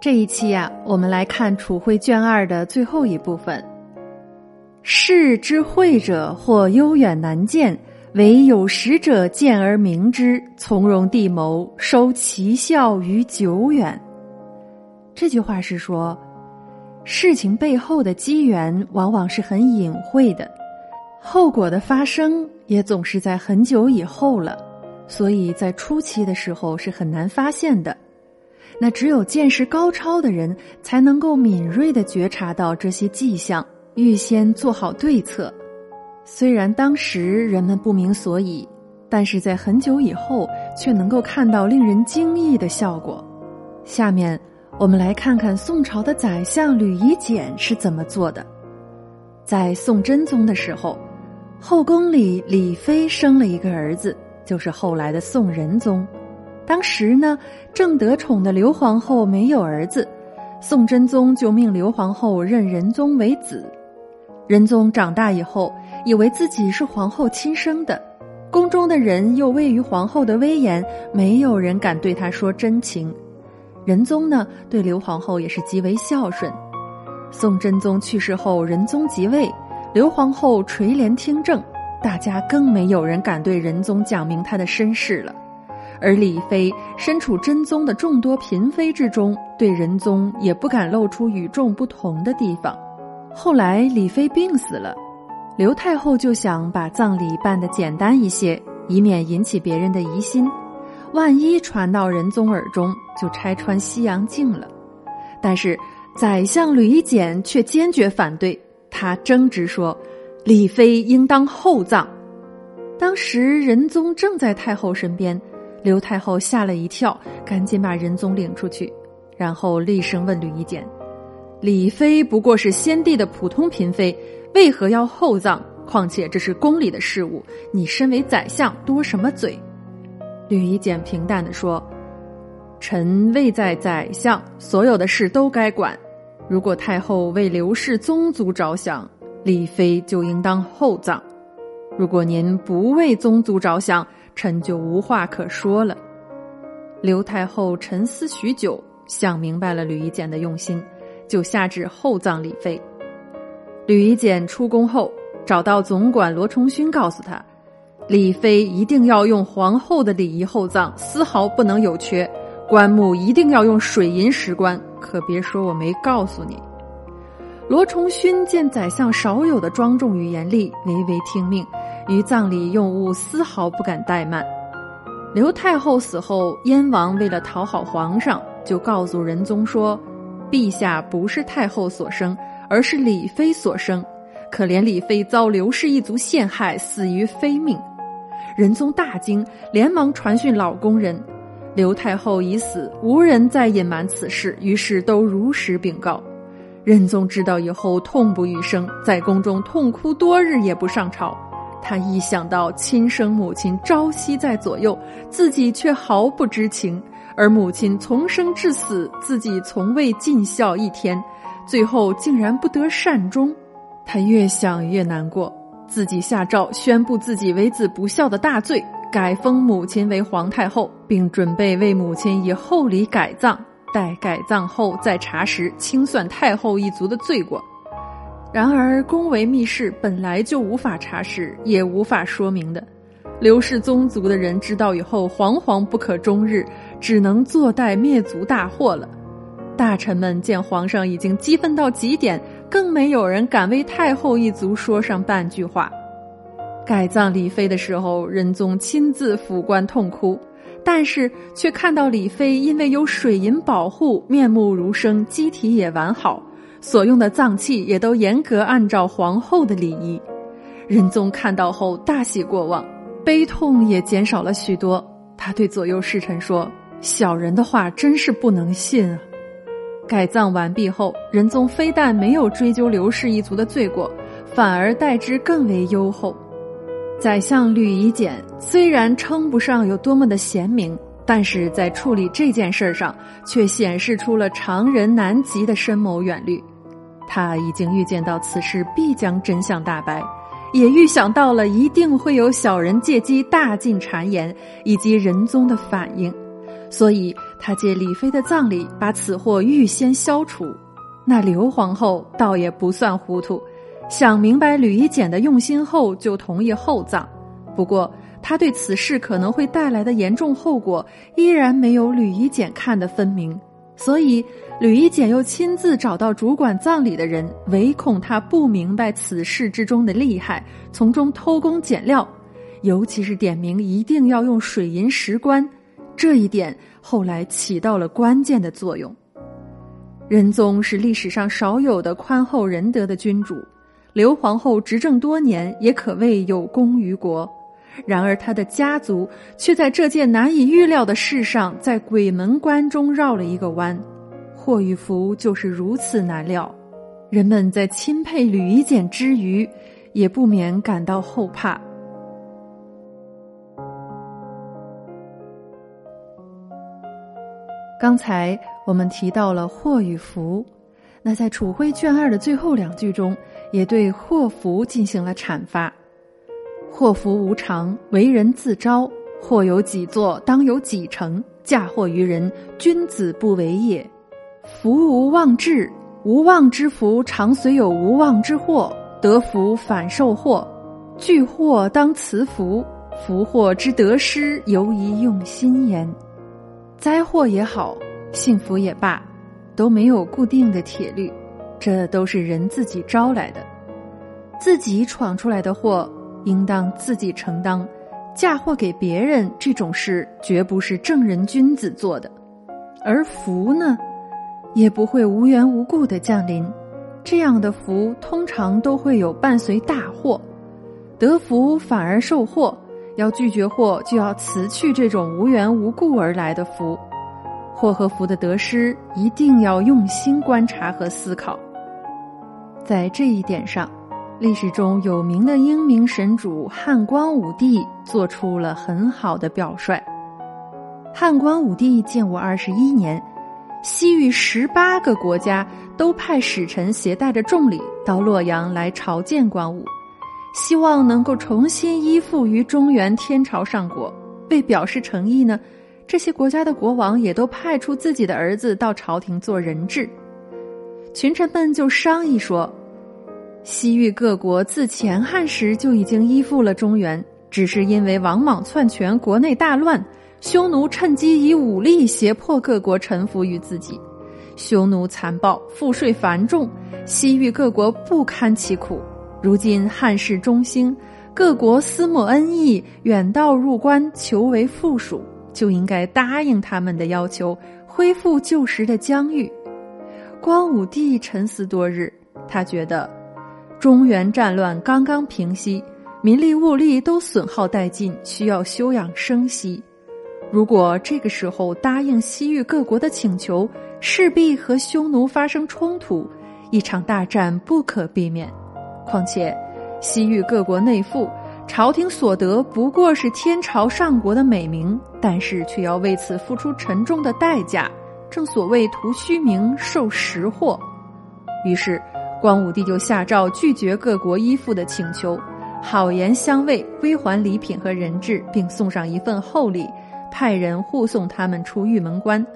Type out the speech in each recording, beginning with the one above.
这一期啊，我们来看《楚会》卷二的最后一部分。士之会者，或悠远难见，唯有识者见而明之，从容地谋，收其效于久远。这句话是说，事情背后的机缘往往是很隐晦的，后果的发生也总是在很久以后了，所以在初期的时候是很难发现的。那只有见识高超的人才能够敏锐地觉察到这些迹象，预先做好对策。虽然当时人们不明所以，但是在很久以后却能够看到令人惊异的效果。下面我们来看看宋朝的宰相吕夷简是怎么做的。在宋真宗的时候，后宫里李妃生了一个儿子，就是后来的宋仁宗。当时呢，正得宠的刘皇后没有儿子，宋真宗就命刘皇后认仁宗为子。仁宗长大以后，以为自己是皇后亲生的，宫中的人又畏于皇后的威严，没有人敢对他说真情。仁宗呢，对刘皇后也是极为孝顺。宋真宗去世后，仁宗即位，刘皇后垂帘听政，大家更没有人敢对仁宗讲明他的身世了。而李妃身处真宗的众多嫔妃之中，对仁宗也不敢露出与众不同的地方。后来李妃病死了，刘太后就想把葬礼办得简单一些，以免引起别人的疑心，万一传到仁宗耳中，就拆穿西洋镜了。但是宰相吕夷简却坚决反对，他争执说李妃应当厚葬。当时仁宗正在太后身边，刘太后吓了一跳，赶紧把仁宗领出去，然后厉声问吕夷简：李妃不过是先帝的普通嫔妃，为何要厚葬？况且这是宫里的事务，你身为宰相多什么嘴？吕夷简平淡地说：臣位在宰相，所有的事都该管，如果太后为刘氏宗族着想，李妃就应当厚葬，如果您不为宗族着想，臣就无话可说了。刘太后沉思许久，想明白了吕夷简的用心，就下旨厚葬李妃。吕夷简出宫后，找到总管罗重勋，告诉他，李妃一定要用皇后的礼仪厚葬，丝毫不能有缺，棺木一定要用水银石棺，可别说我没告诉你。罗重勋见宰相少有的庄重与严厉，唯唯听命，于葬礼用物丝毫不敢怠慢。刘太后死后，燕王为了讨好皇上，就告诉仁宗说，陛下不是太后所生，而是李妃所生，可怜李妃遭刘氏一族陷害，死于非命。仁宗大惊，连忙传讯老宫人，刘太后已死，无人再隐瞒此事，于是都如实禀告。仁宗知道以后痛不欲生，在宫中痛哭多日也不上朝。他一想到亲生母亲朝夕在左右，自己却毫不知情，而母亲从生至死，自己从未尽孝一天，最后竟然不得善终，他越想越难过，自己下诏宣布自己为子不孝的大罪，改封母亲为皇太后，并准备为母亲以厚礼改葬，待改葬后再查实，清算太后一族的罪过。然而宫闱秘事本来就无法查实，也无法说明的，刘氏宗族的人知道以后惶惶不可终日，只能坐待灭族大祸了。大臣们见皇上已经激愤到极点，更没有人敢为太后一族说上半句话。改葬李妃的时候，仁宗亲自抚棺痛哭，但是却看到李妃因为有水银保护，面目如生，机体也完好，所用的葬器也都严格按照皇后的礼仪。仁宗看到后大喜过望，悲痛也减少了许多。他对左右侍臣说：小人的话真是不能信啊。改葬完毕后，仁宗非但没有追究刘氏一族的罪过，反而待之更为优厚。宰相吕夷简虽然称不上有多么的贤明，但是在处理这件事上却显示出了常人难及的深谋远虑。他已经预见到此事必将真相大白，也预想到了一定会有小人借机大进谗言以及仁宗的反应，所以他借李妃的葬礼把此祸预先消除。那刘皇后倒也不算糊涂，想明白吕夷简的用心后就同意厚葬，不过她对此事可能会带来的严重后果依然没有吕夷简看得分明，所以吕夷简又亲自找到主管葬礼的人，唯恐他不明白此事之中的厉害，从中偷工减料，尤其是点名一定要用水银石棺，这一点后来起到了关键的作用。仁宗是历史上少有的宽厚仁德的君主，刘皇后执政多年也可谓有功于国，然而他的家族却在这件难以预料的事上在鬼门关中绕了一个弯，祸与福就是如此难料。人们在钦佩吕夷简之余，也不免感到后怕。刚才我们提到了祸与福，那在楚徽卷2的最后两句中也对祸福进行了阐发。祸福无常，为人自招，祸有几作，当有几成，嫁祸于人，君子不为也。福无妄至，无妄之福常随有无妄之祸，得福反受祸，惧祸当辞福，福祸之得失，犹宜用心言。灾祸也好，幸福也罢，都没有固定的铁律，这都是人自己招来的，自己闯出来的祸应当自己承当，嫁祸给别人这种事绝不是正人君子做的。而福呢，也不会无缘无故的降临，这样的福通常都会有伴随大祸，得福反而受祸，要拒绝祸就要辞去这种无缘无故而来的福。祸和福的得失一定要用心观察和思考。在这一点上，历史中有名的英明神主汉光武帝做出了很好的表率。汉光武帝建武21年，西域18个国家都派使臣携带着重礼到洛阳来朝见光武，希望能够重新依附于中原天朝上国。为表示诚意呢，这些国家的国王也都派出自己的儿子到朝廷做人质。群臣们就商议说，西域各国自前汉时就已经依附了中原，只是因为王莽篡权，国内大乱，匈奴趁机以武力胁迫各国臣服于自己，匈奴残暴，赋税繁重，西域各国不堪其苦。如今汉室中兴，各国私募恩义，远道入关求为附属，就应该答应他们的要求，恢复旧时的疆域。光武帝沉思多日，他觉得中原战乱刚刚平息，民力物力都损耗殆尽，需要休养生息。如果这个时候答应西域各国的请求，势必和匈奴发生冲突，一场大战不可避免。况且西域各国内附，朝廷所得不过是天朝上国的美名，但是却要为此付出沉重的代价，正所谓图虚名受实祸。于是光武帝就下诏拒绝各国依附的请求，好言相慰，归还礼品和人质，并送上一份厚礼，派人护送他们出玉门关。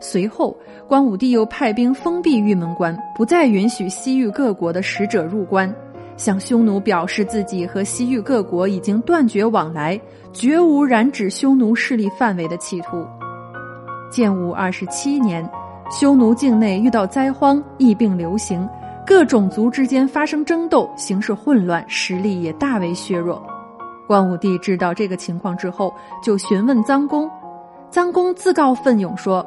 随后光武帝又派兵封闭玉门关，不再允许西域各国的使者入关，向匈奴表示自己和西域各国已经断绝往来，绝无染指匈奴势力范围的企图。建武27年，匈奴境内遇到灾荒，疫病流行，各种族之间发生争斗，形势混乱，实力也大为削弱。光武帝知道这个情况之后，就询问臧公。臧公自告奋勇说，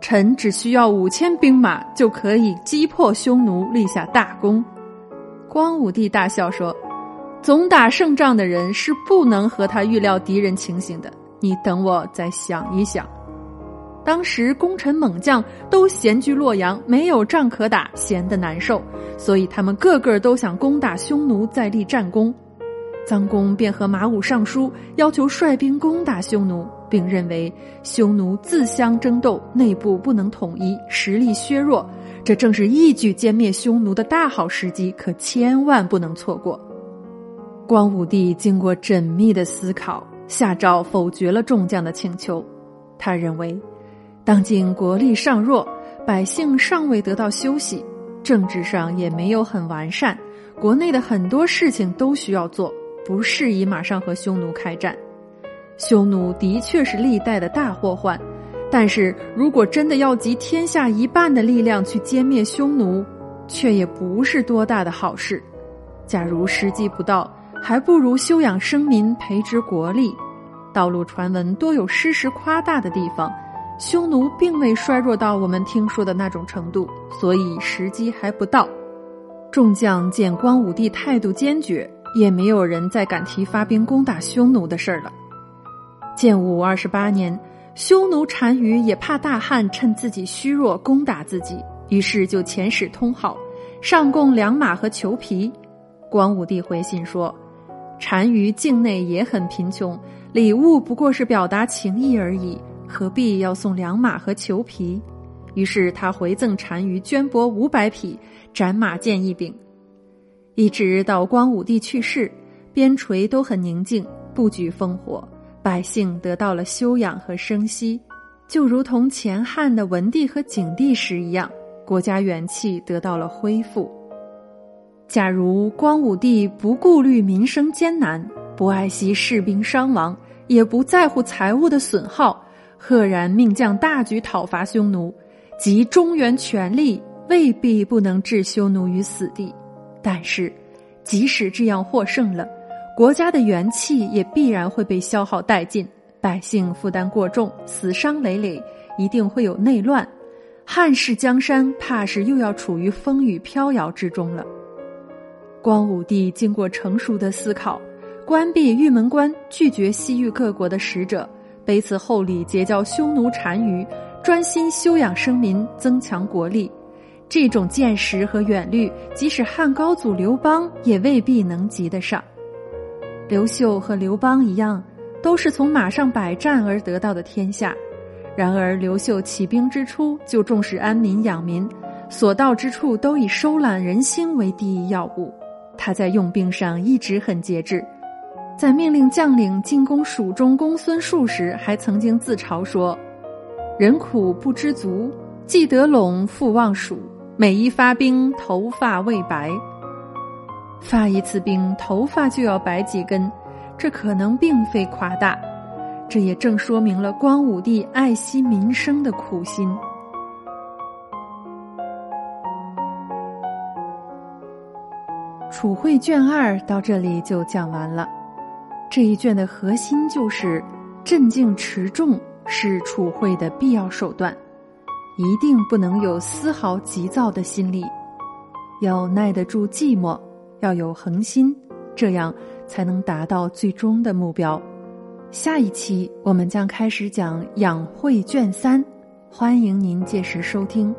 臣只需要5000兵马就可以击破匈奴，立下大功。光武帝大笑说，总打胜仗的人是不能和他预料敌人情形的，你等我再想一想。当时功臣猛将都闲居洛阳，没有仗可打，闲得难受，所以他们个个都想攻打匈奴，再立战功。臧公便和马武上书，要求率兵攻打匈奴，并认为匈奴自相争斗，内部不能统一，实力削弱，这正是一举歼灭匈奴的大好时机，可千万不能错过。光武帝经过缜密的思考，下诏否决了众将的请求。他认为当今国力尚弱，百姓尚未得到休息，政治上也没有很完善，国内的很多事情都需要做，不适宜马上和匈奴开战。匈奴的确是历代的大祸患，但是如果真的要集天下一半的力量去歼灭匈奴，却也不是多大的好事。假如时机不到，还不如休养生民，培植国力。道路传闻多有诗实夸大的地方，匈奴并未衰弱到我们听说的那种程度，所以时机还不到。众将见光武帝态度坚决，也没有人再敢提发兵攻打匈奴的事了。建武28年，匈奴单于也怕大汉趁自己虚弱攻打自己，于是就遣使通好，上贡2马和裘皮。光武帝回信说，单于境内也很贫穷，礼物不过是表达情意而已，何必要送2马和裘皮？于是他回赠单于绢帛500匹，斩马剑1柄。一直到光武帝去世，边陲都很宁静，不举烽火，百姓得到了休养和生息，就如同前汉的文帝和景帝时一样，国家元气得到了恢复。假如光武帝不顾虑民生艰难，不爱惜士兵伤亡，也不在乎财物的损耗，赫然命将大举讨伐匈奴，集中原全力，未必不能置匈奴于死地。但是即使这样获胜了，国家的元气也必然会被消耗殆尽，百姓负担过重，死伤累累，一定会有内乱，汉室江山怕是又要处于风雨飘摇之中了。光武帝经过成熟的思考，关闭玉门关，拒绝西域各国的使者，卑辞厚礼，结交匈奴单于，专心休养生民，增强国力。这种见识和远虑，即使汉高祖刘邦也未必能及得上。刘秀和刘邦一样，都是从马上百战而得到的天下。然而刘秀起兵之初就重视安民养民，所到之处都以收揽人心为第一要务。他在用兵上一直很节制，在命令将领进攻蜀中公孙述时，还曾经自嘲说，人苦不知足，既得陇复望蜀，每一发兵头发未白。发一次兵头发就要白几根，这可能并非夸大，这也正说明了光武帝爱惜民生的苦心。楚会卷2到这里就讲完了。这一卷的核心就是镇静持重是楚会的必要手段，一定不能有丝毫急躁的心理，要耐得住寂寞，要有恒心，这样才能达到最终的目标。下一期我们将开始讲养会卷3，欢迎您届时收听。